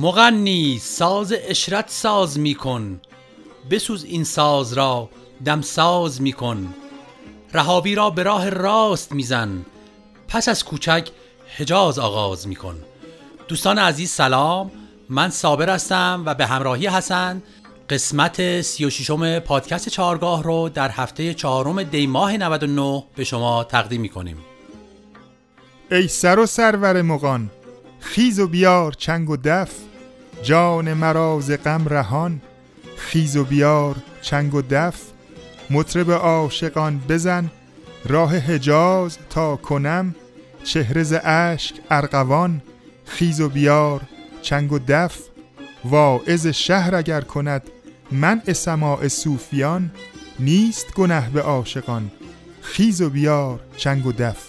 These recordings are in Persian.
مغنی ساز عشرت ساز میکن، بسوز این ساز را دم ساز میکن. رهاوی را به راه راست میزن، پس از کوچک حجاز آغاز میکن. دوستان عزیز سلام، من صابر هستم و به همراهی حسن قسمت 36م پادکست چهارگاه رو در هفته چهارم دی ماه 99 به شما تقدیم میکنیم. ای سر و سرور مغان، خیز و بیار چنگ و دف، جان مرا ز غم رهان، خیز و بیار چنگ و دف. مطرب عاشقان بزن، راه حجاز تا کنم، چهره ز اشک ارغوان، خیز و بیار چنگ و دف. واعظ شهر اگر کند منع سماع صوفیان، نیست گنه به عاشقان، خیز و بیار چنگ و دف.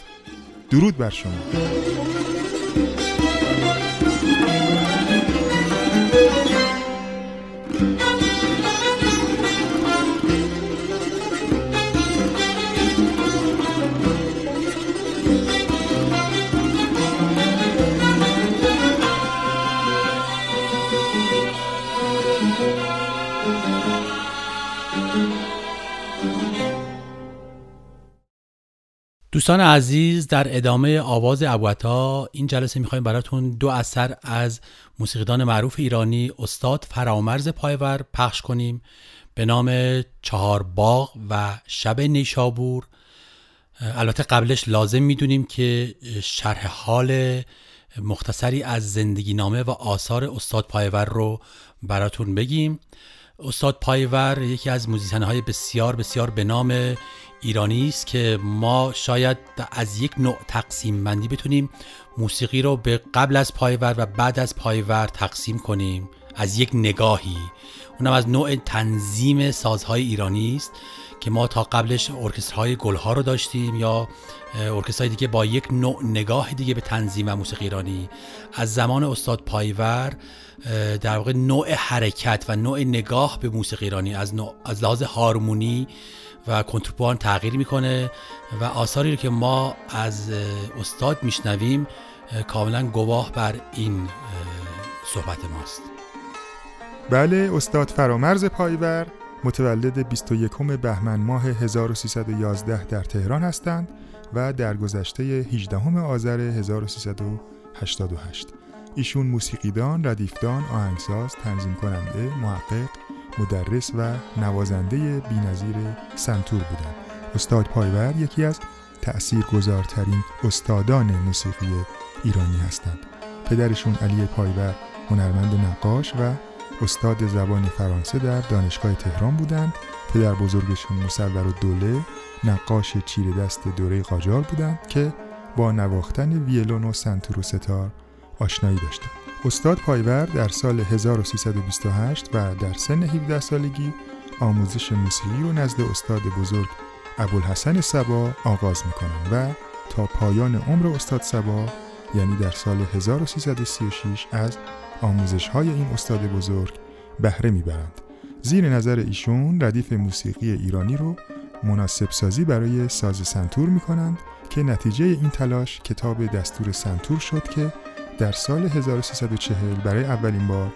درود بر شما. دوستان عزیز، در ادامه آواز ابوعطا این جلسه میخوایم براتون دو اثر از موسیقیدان معروف ایرانی استاد فرامرز پایور پخش کنیم به نام چهارباغ و شب نیشابور. البته قبلش لازم میدونیم که شرح حال مختصری از زندگی نامه و آثار استاد پایور رو براتون بگیم. استاد پایور یکی از موزیسین‌های بسیار بسیار به نام ایرانی است که ما شاید از یک نوع تقسیم بندی بتونیم موسیقی رو به قبل از پایور و بعد از پایور تقسیم کنیم از یک نگاهی. اونم از نوع تنظیم سازهای ایرانی است که ما تا قبلش ارکسترهای گلها رو داشتیم یا ارکسترهای دیگه با یک نوع نگاه دیگه به تنظیم و موسیقی ایرانی. از زمان استاد پایور در واقع نوع حرکت و نوع نگاه به موسیقی ایرانی از لحاظ هارمونی و کنترپوان تغییر میکنه و آثاری رو که ما از استاد میشنویم کاملا گواه بر این صحبت ماست. بله، استاد فرامرز پایور متولد 21 بهمن ماه 1311 در تهران هستند و درگذشته 18 آذر 1388. ایشون موسیقیدان، ردیفدان، آهنگساز، تنظیم کننده، محقق، مدرس و نوازنده بی‌نظیر سنتور بودند. استاد پایور یکی از تأثیرگذارترین استادان موسیقی ایرانی هستند. پدرشون علی پایور هنرمند نقاش و استاد زبان فرانسه در دانشگاه تهران بودند. پدر بزرگشون مصورالدوله نقاش چیره دست دوره قاجار بودند که با نواختن ویولون و سنتور و ستار آشنایی داشتند. استاد پایور در سال 1328 و در سن 17 سالگی آموزش موسیقی رو نزد استاد بزرگ ابوالحسن سبا آغاز میکنند و تا پایان عمر استاد سبا یعنی در سال 1336 از آموزش‌های این استاد بزرگ بهره می‌برند. زیر نظر ایشون ردیف موسیقی ایرانی رو مناسب سازی برای ساز سنتور می‌کنند که نتیجه این تلاش کتاب دستور سنتور شد که در سال 1340 برای اولین بار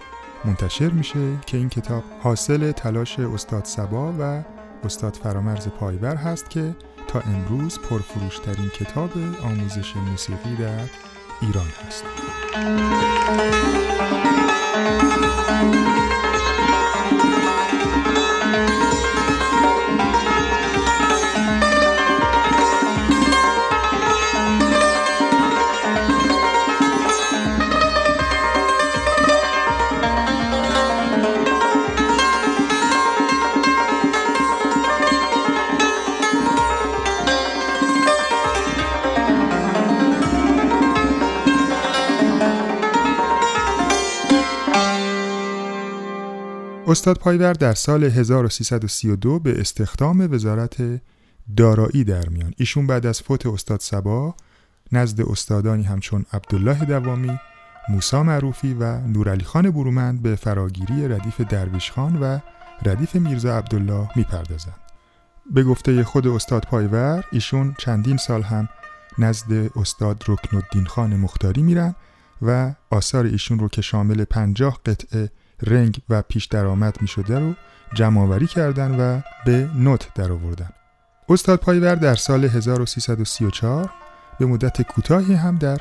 منتشر میشه که این کتاب حاصل تلاش استاد سبا و استاد فرامرز پایور هست که تا امروز پرفروش‌ترین کتاب آموزش موسیقی در ایران هست. استاد پایور در سال 1332 به استخدام وزارت دارایی در میان. ایشون بعد از فوت استاد سبا نزد استادانی همچون عبدالله دوامی، موسا معروفی و نورالی خان برومند به فراگیری ردیف درویش خان و ردیف میرزا عبدالله میپردازند. به گفته خود استاد پایور ایشون چندین سال هم نزد استاد رکنوددین خان مختاری میرن و آثار ایشون رو که شامل 50 قطعه رنگ و پیش درآمد می شده رو جمع‌آوری کردن و به نوت درآوردن. استاد پایور در سال 1334 به مدت کوتاهی هم در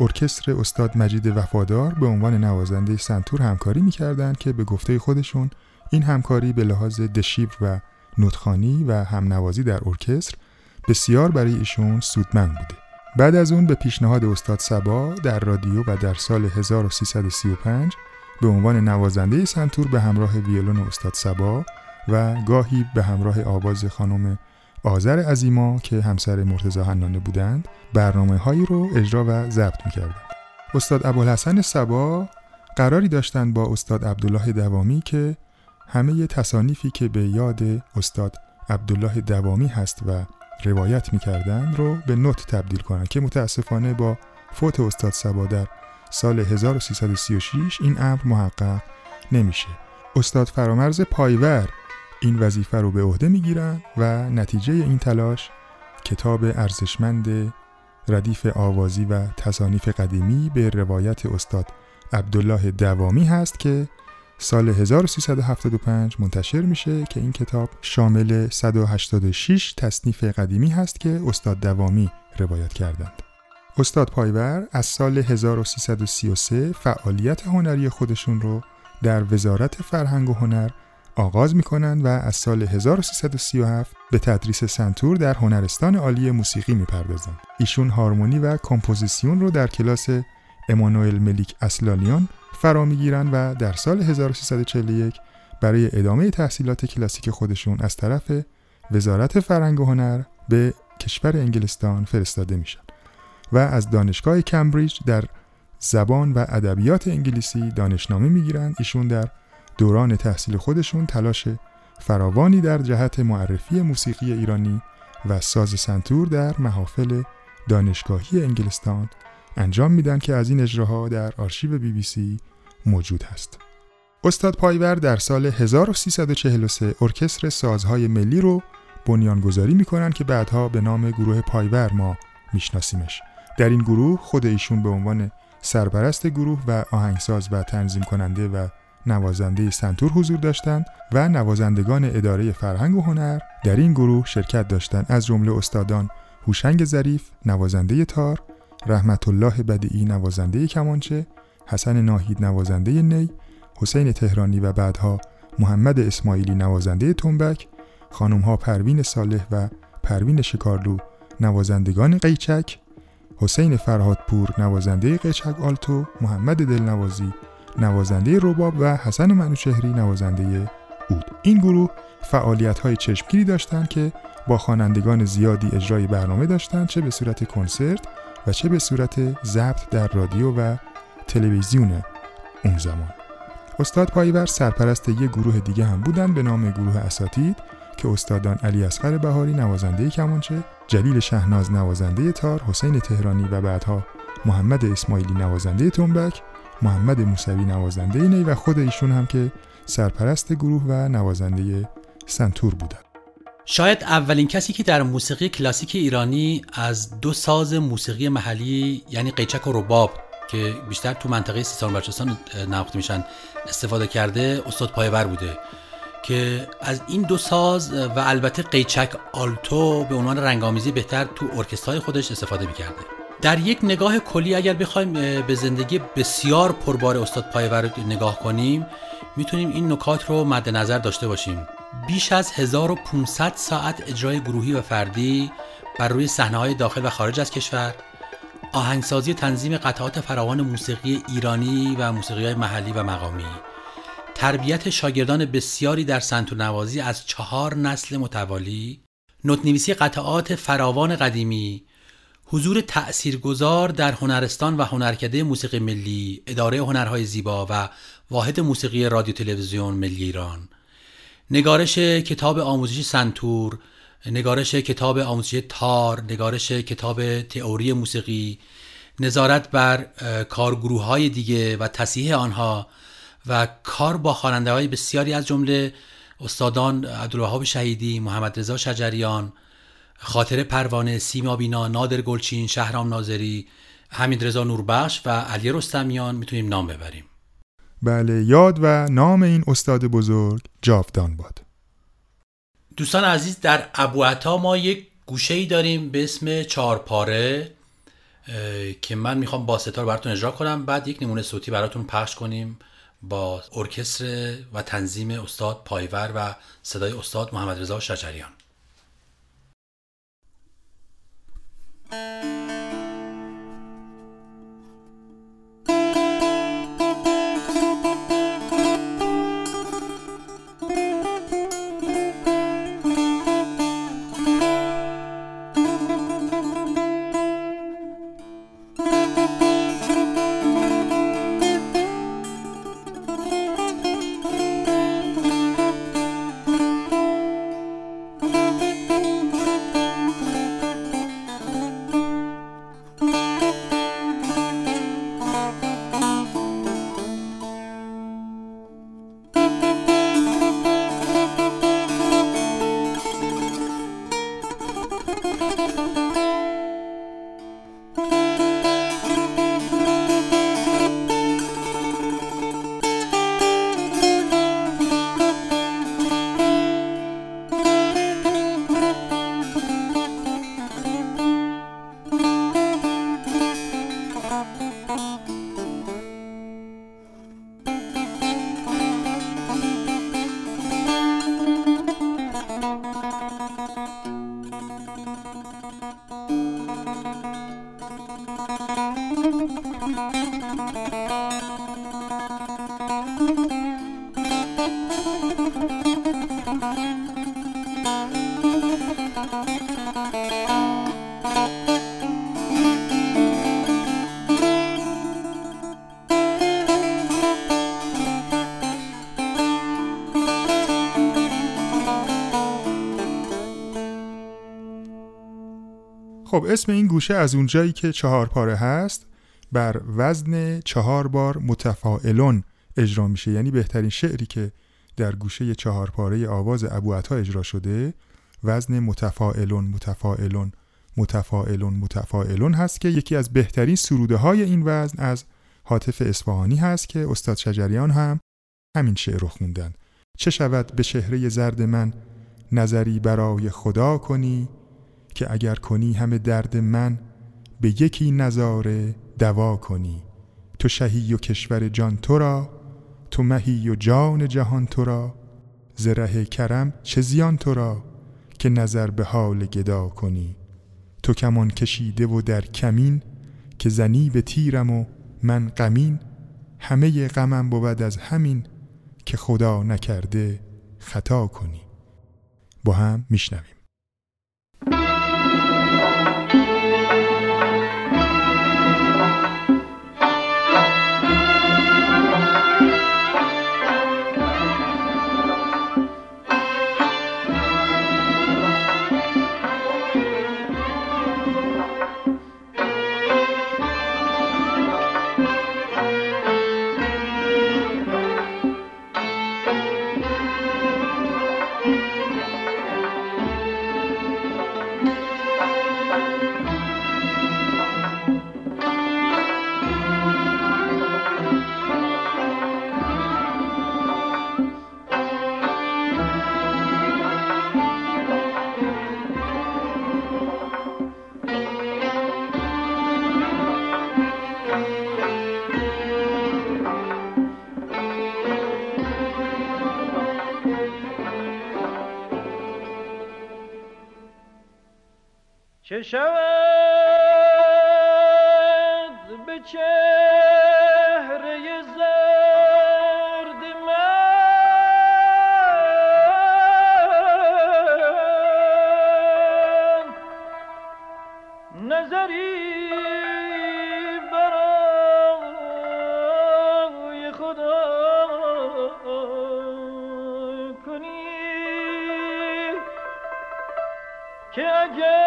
ارکستر استاد مجید وفادار به عنوان نوازنده سنتور همکاری می‌کردند که به گفته خودشون این همکاری به لحاظ دشیبر و نوتخوانی و همنوازی در ارکستر بسیار برای ایشون سودمند بوده. بعد از اون به پیشنهاد استاد سبا در رادیو و در سال 1335 به عنوان نوازنده سنتور به همراه ویولون استاد سبا و گاهی به همراه آواز خانم آذر عزیما که همسر مرتضی حنانه بودند برنامه‌هایی رو اجرا و ضبط می‌کردند. استاد ابوالحسن سبا قراری داشتند با استاد عبدالله دوامی که همه تصانیفی که به یاد استاد عبدالله دوامی هست و روایت می‌کردند رو به نوت تبدیل کنند که متأسفانه با فوت استاد سبا در سال 1336 این امر محقق نمیشه. استاد فرامرز پایور این وظیفه رو به عهده میگیرن و نتیجه این تلاش کتاب ارزشمند ردیف آوازی و تصانیف قدیمی به روایت استاد عبدالله دوامی هست که سال 1375 منتشر میشه که این کتاب شامل 186 تصنیف قدیمی هست که استاد دوامی روایت کردند. استاد پایور از سال 1333 فعالیت هنری خودشون رو در وزارت فرهنگ و هنر آغاز می‌کنند و از سال 1337 به تدریس سنتور در هنرستان عالی موسیقی می‌پردازند. ایشون هارمونی و کمپوزیسیون رو در کلاس امانویل ملیک اصلالیان فرا می‌گیرند و در سال 1341 برای ادامه تحصیلات کلاسیک خودشون از طرف وزارت فرهنگ و هنر به کشور انگلستان فرستاده میشن و از دانشگاه کمبریج در زبان و ادبیات انگلیسی دانشنامه می‌گیرند. ایشون در دوران تحصیل خودشون تلاش فراوانی در جهت معرفی موسیقی ایرانی و ساز سنتور در محافل دانشگاهی انگلستان انجام میدن که از این اجراها در آرشیو BBC موجود هست. استاد پایور در سال 1343 ارکستر سازهای ملی رو بنیانگذاری میکنن که بعدها به نام گروه پایور ما میشناسیمش. در این گروه خود ایشون به عنوان سرپرست گروه و آهنگساز و تنظیم کننده و نوازنده سنتور حضور داشتند و نوازندگان اداره فرهنگ و هنر در این گروه شرکت داشتند، از جمله استادان حوشنگ زریف نوازنده تار، رحمت الله بدعی نوازنده کمانچه، حسن ناهید نوازنده نی، حسین تهرانی و بعدها محمد اسمایلی نوازنده تنبک، خانمها پروین صالح و پروین شکارلو نوازندگان قیچک، حسین فرهادپور نوازنده قیچک آلتو، محمد دلنوازی نوازنده رباب و حسن منوچهری نوازنده عود. این گروه فعالیت‌های چشمگیری داشتند که با خوانندگان زیادی اجرای برنامه داشتند، چه به صورت کنسرت و چه به صورت ضبط در رادیو و تلویزیون اون زمان. استاد پایور سرپرست یک گروه دیگه هم بودند به نام گروه اساتید که استادان علی اصغر بهاری نوازنده کمانچه، جلیل شهناز نوازنده تار، حسین تهرانی و بعدها محمد اسماعیلی نوازنده تنبک، محمد موسوی نوازنده نی و خود ایشون هم که سرپرست گروه و نوازنده سنتور بودند. شاید اولین کسی که در موسیقی کلاسیک ایرانی از دو ساز موسیقی محلی یعنی قیچک و رباب که بیشتر تو منطقه سیستان و بلوچستان نواخته میشن استفاده کرده استاد پایور بوده که از این دو ساز و البته قیچک آلتو به عنوان رنگ‌آمیزی بهتر تو ارکسترهای خودش استفاده می‌کرده. در یک نگاه کلی اگر بخوایم به زندگی بسیار پربار استاد پایور نگاه کنیم میتونیم این نکات رو مد نظر داشته باشیم. بیش از 1500 ساعت اجرای گروهی و فردی بر روی صحنه‌های داخل و خارج از کشور، آهنگسازی تنظیم قطعات فراوان موسیقی ایرانی و موسیقی‌های محلی و مقامی، تربیت شاگردان بسیاری در سنتور نوازی از 4 نسل متوالی، نوت‌نویسی قطعات فراوان قدیمی، حضور تأثیرگذار در هنرستان و هنرکده موسیقی ملی، اداره هنرهای زیبا و واحد موسیقی رادیو تلویزیون ملی ایران، نگارش کتاب آموزشی سنتور، نگارش کتاب آموزشی تار، نگارش کتاب تئوری موسیقی، نظارت بر کارگروه‌های دیگه و تصحیح آنها و کار با خواننده‌های بسیاری از جمله استادان عبدالوهاب شهیدی، محمد رضا شجریان، خاطره پروانه، سیما بینا، نادر گلچین، شهرام ناظری، حمیدرضا نوربخش و علی رستمیان میتونیم نام ببریم. بله، یاد و نام این استاد بزرگ جاودان باد. دوستان عزیز، در ابوعطا ما یک گوشه‌ای داریم به اسم چهارپاره که من میخوام با ستار براتون اجرا کنم، بعد یک نمونه صوتی براتون پخش کنیم با ارکستر و تنظیم استاد پایور و صدای استاد محمد رضا شجریان. خب اسم این گوشه از اونجایی که چهارپاره هست بر وزن 4 بار متفاعلون اجرا میشه، یعنی بهترین شعری که در گوشه چهارپاره آواز ابوعطا اجرا شده وزن متفاعلون متفاعلون متفاعلون متفاعلون هست که یکی از بهترین سروده های این وزن از هاتف اصفهانی هست که استاد شجریان هم همین شعر رو خوندن. چه شود به چهره زرد من نظری برای خدا کنی، که اگر کنی همه درد من به یکی نظاره دوا کنی. تو شهی و کشور جان تو را، تو مهی و جان جهان تو را، ز ره کرم چه زیان تو را، که نظر به حال گدا کنی. تو کمان کشیده و در کمین، که زنی به تیرم و من غمین، همه غمم بود از همین، که خدا نکرده خطا کنی. با هم میشنویم. چه شود به چهره زرد من نظری برای خدا کنی، که اگر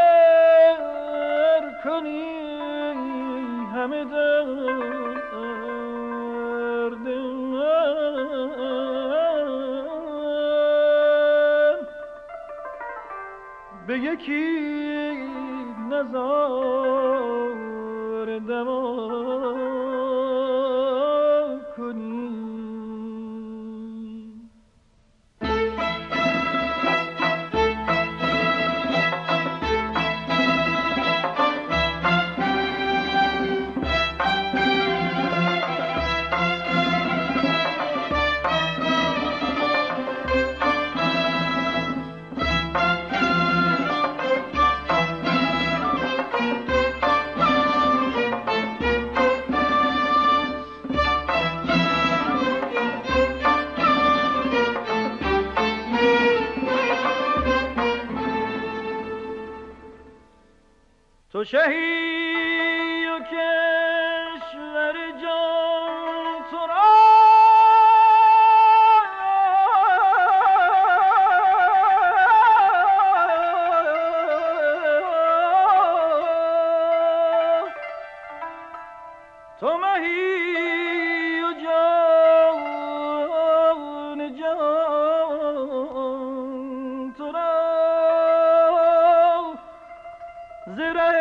یکی نظاره دوا کنی. تو شهی و کشور جان تو را تو مهی و جان جان تو را زره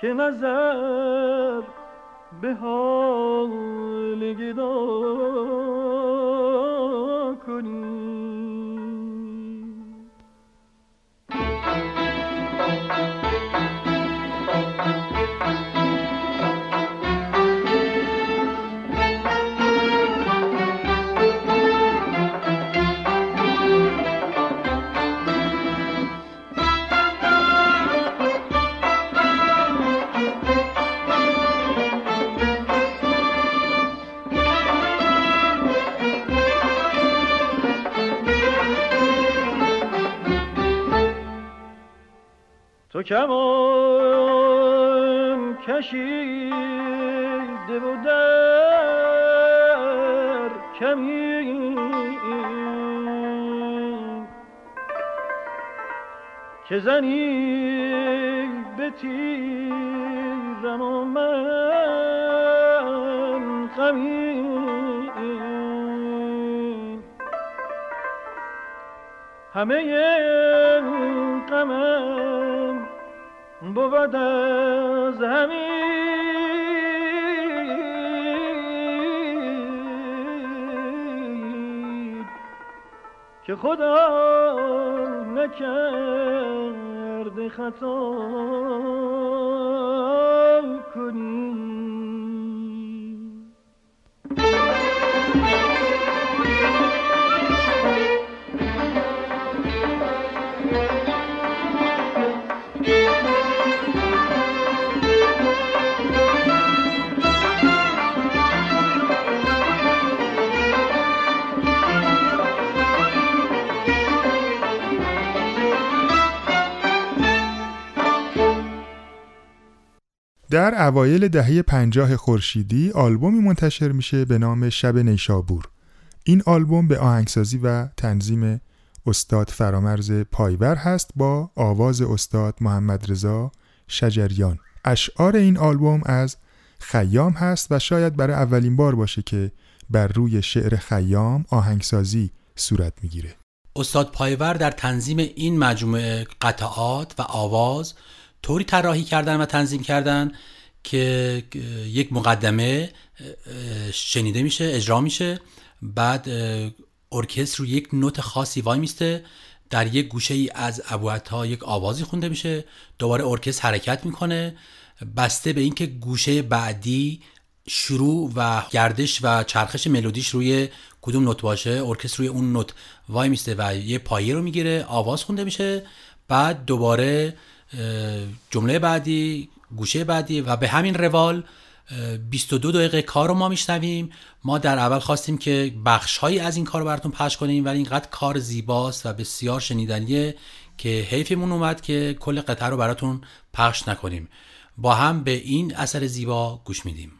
که نظر به حال گدا کنی. تو کمان کشیده و در کمین که زنی به تیرم و من غمین همه این غمم بود از همین که خدا نکرد خطا کنی. در اوایل دهه 50 خورشیدی آلبومی منتشر میشه به نام شب نیشابور. این آلبوم به آهنگسازی و تنظیم استاد فرامرز پایور هست با آواز استاد محمد رضا شجریان. اشعار این آلبوم از خیام هست و شاید برای اولین بار باشه که بر روی شعر خیام آهنگسازی صورت میگیره. استاد پایور در تنظیم این مجموعه قطعات و آواز طوری طراحی کردن و تنظیم کردن که یک مقدمه شنیده میشه، اجرا میشه، بعد ارکستر رو یک نوت خاصی وای میسته، در یک گوشه ای از ابوعطا یک آوازی خونده میشه، دوباره ارکستر حرکت میکنه، بسته به اینکه گوشه بعدی شروع و گردش و چرخش ملودیش روی کدوم نوت باشه، ارکستر روی اون نوت وای میسته و یه پایه رو میگیره، آواز خونده میشه، بعد دوباره جمله بعدی، گوشه بعدی و به همین روال 22 دقیقه کار رو ما میشنویم. ما در اول خواستیم که بخش‌هایی از این کار رو براتون پخش کنیم ولی اینقدر کار زیباست و بسیار شنیدنیه که حیفمون اومد که کل قطعه رو براتون پخش نکنیم. با هم به این اثر زیبا گوش میدیم.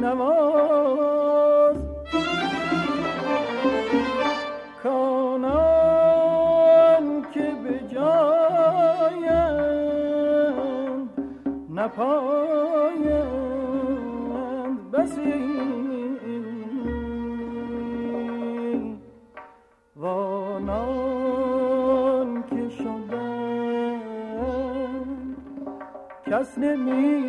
نواز کانان که به جایم نپایم بسیم وانان که شدم کس نمی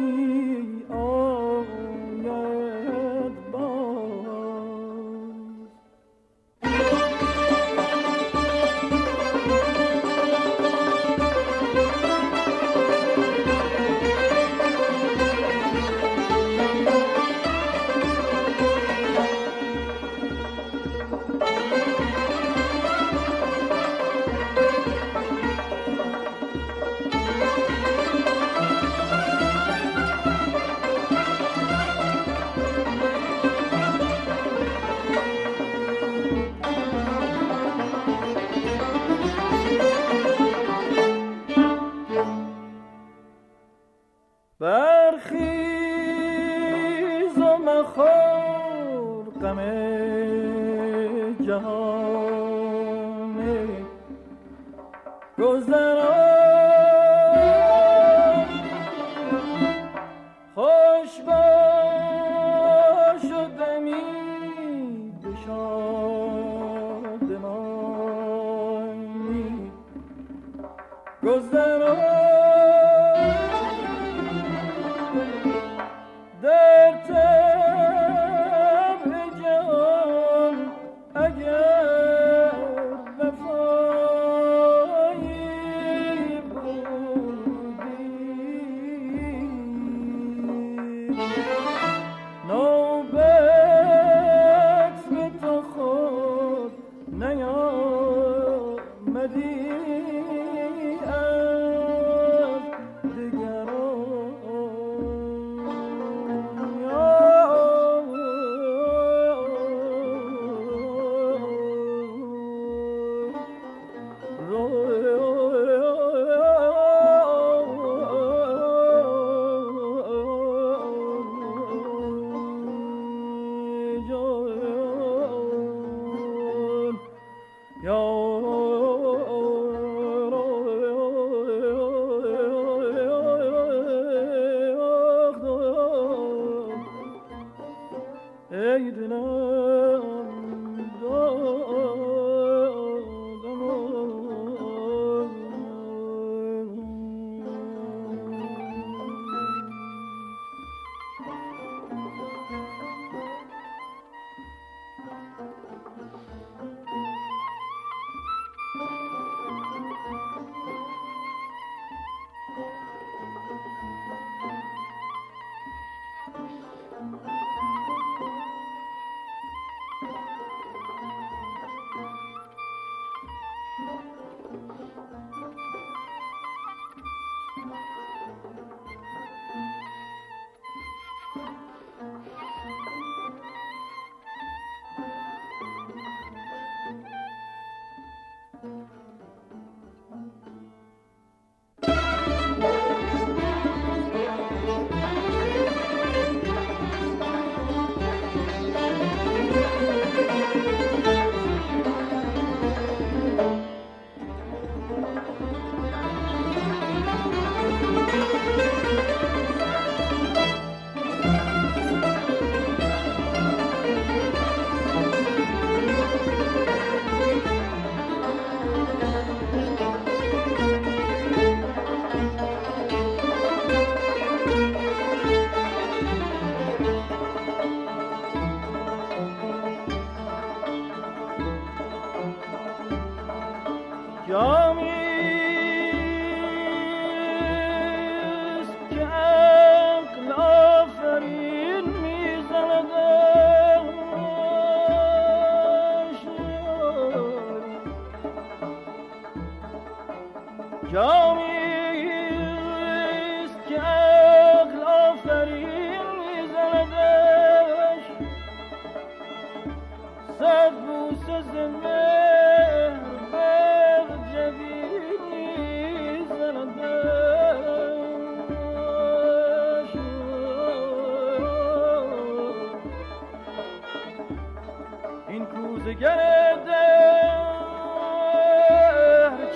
روزگر دهر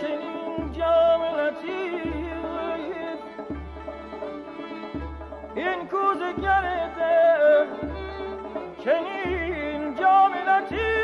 چنین جام لطیف، این کوزگر دهر چنین جام لطیف،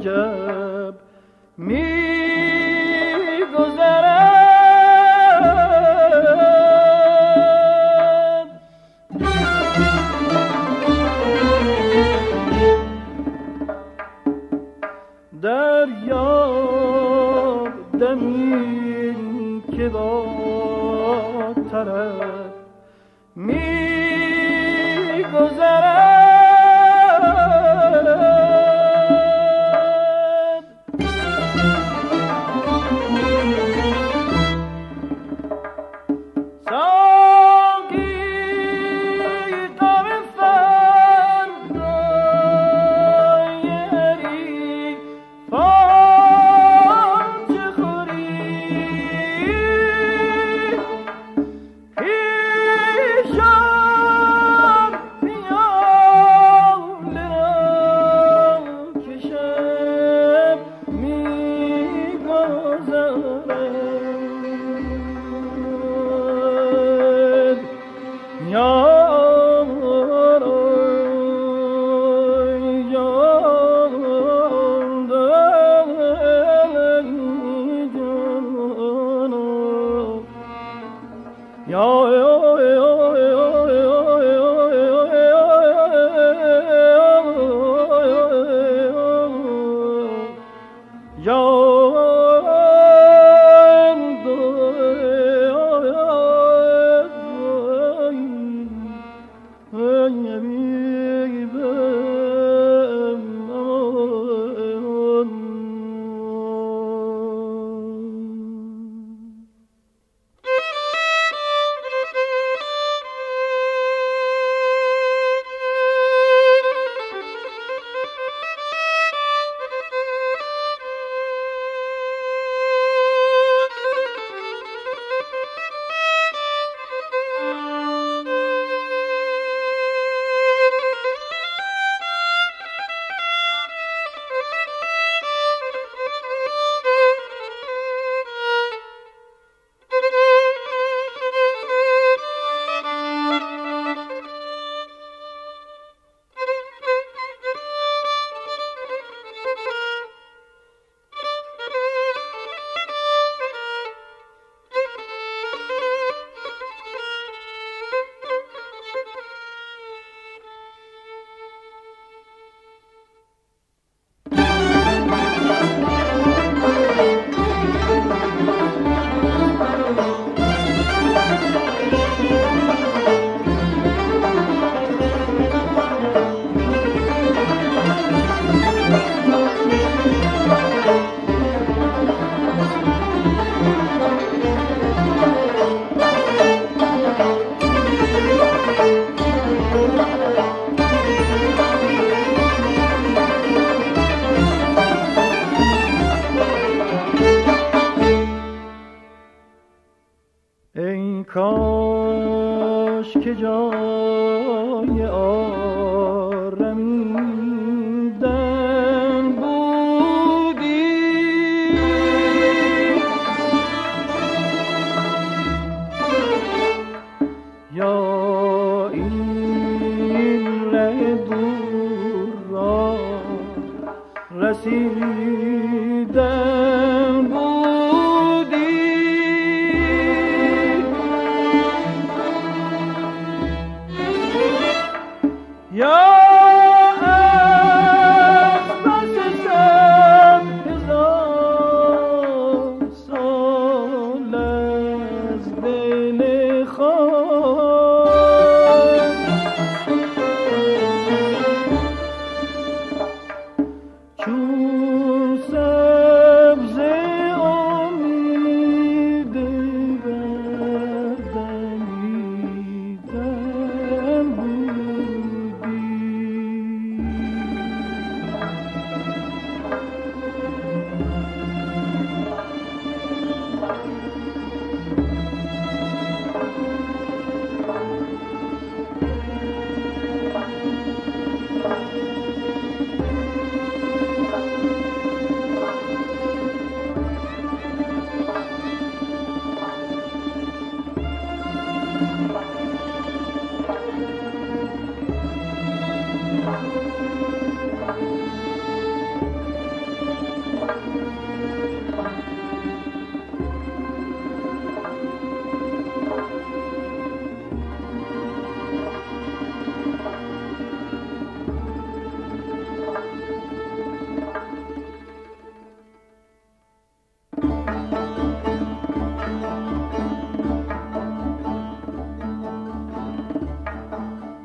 عجب می‌گذرد. در یاد دمی که با طرف می‌گذرد.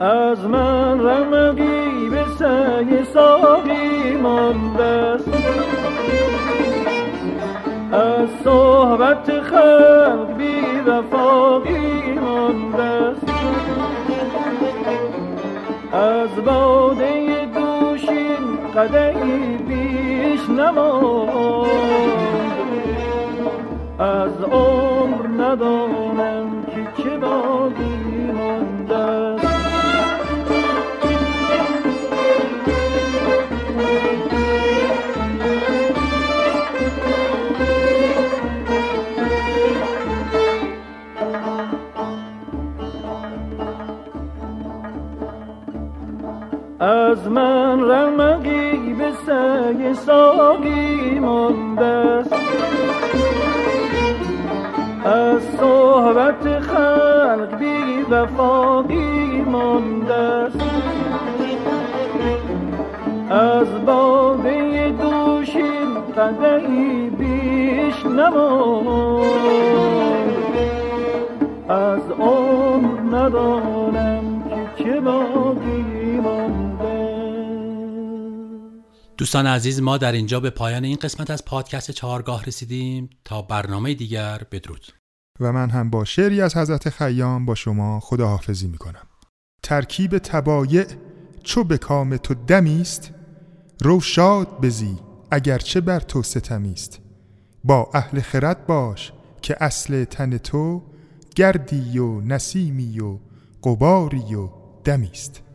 از من رمقی به سنگ ساقی ماندست، از صحبت خلق بی رفاقی ماندست، از باده دوشین قدهی بیش نماند، از عمر ندانم که چه باقی ماندست. از من رمقی به سگ ساقی ماندست، از صحبت خلق بی وفاقی ماندست، از باده دوشین قدهی بیش نماند، از عمر ندانم که چه باقی ماندست. دوستان عزیز، ما در اینجا به پایان این قسمت از پادکست چهارگاه رسیدیم. تا برنامه دیگر، بدرود. و من هم با شعری از حضرت خیام با شما خداحافظی میکنم. ترکیب طبایع چو به کام تو دمیست، رو شاد بزی اگرچه بر تو ستمیست، با اهل خرد باش که اصل تن تو گردی و نسیمی و غباری و دمیست.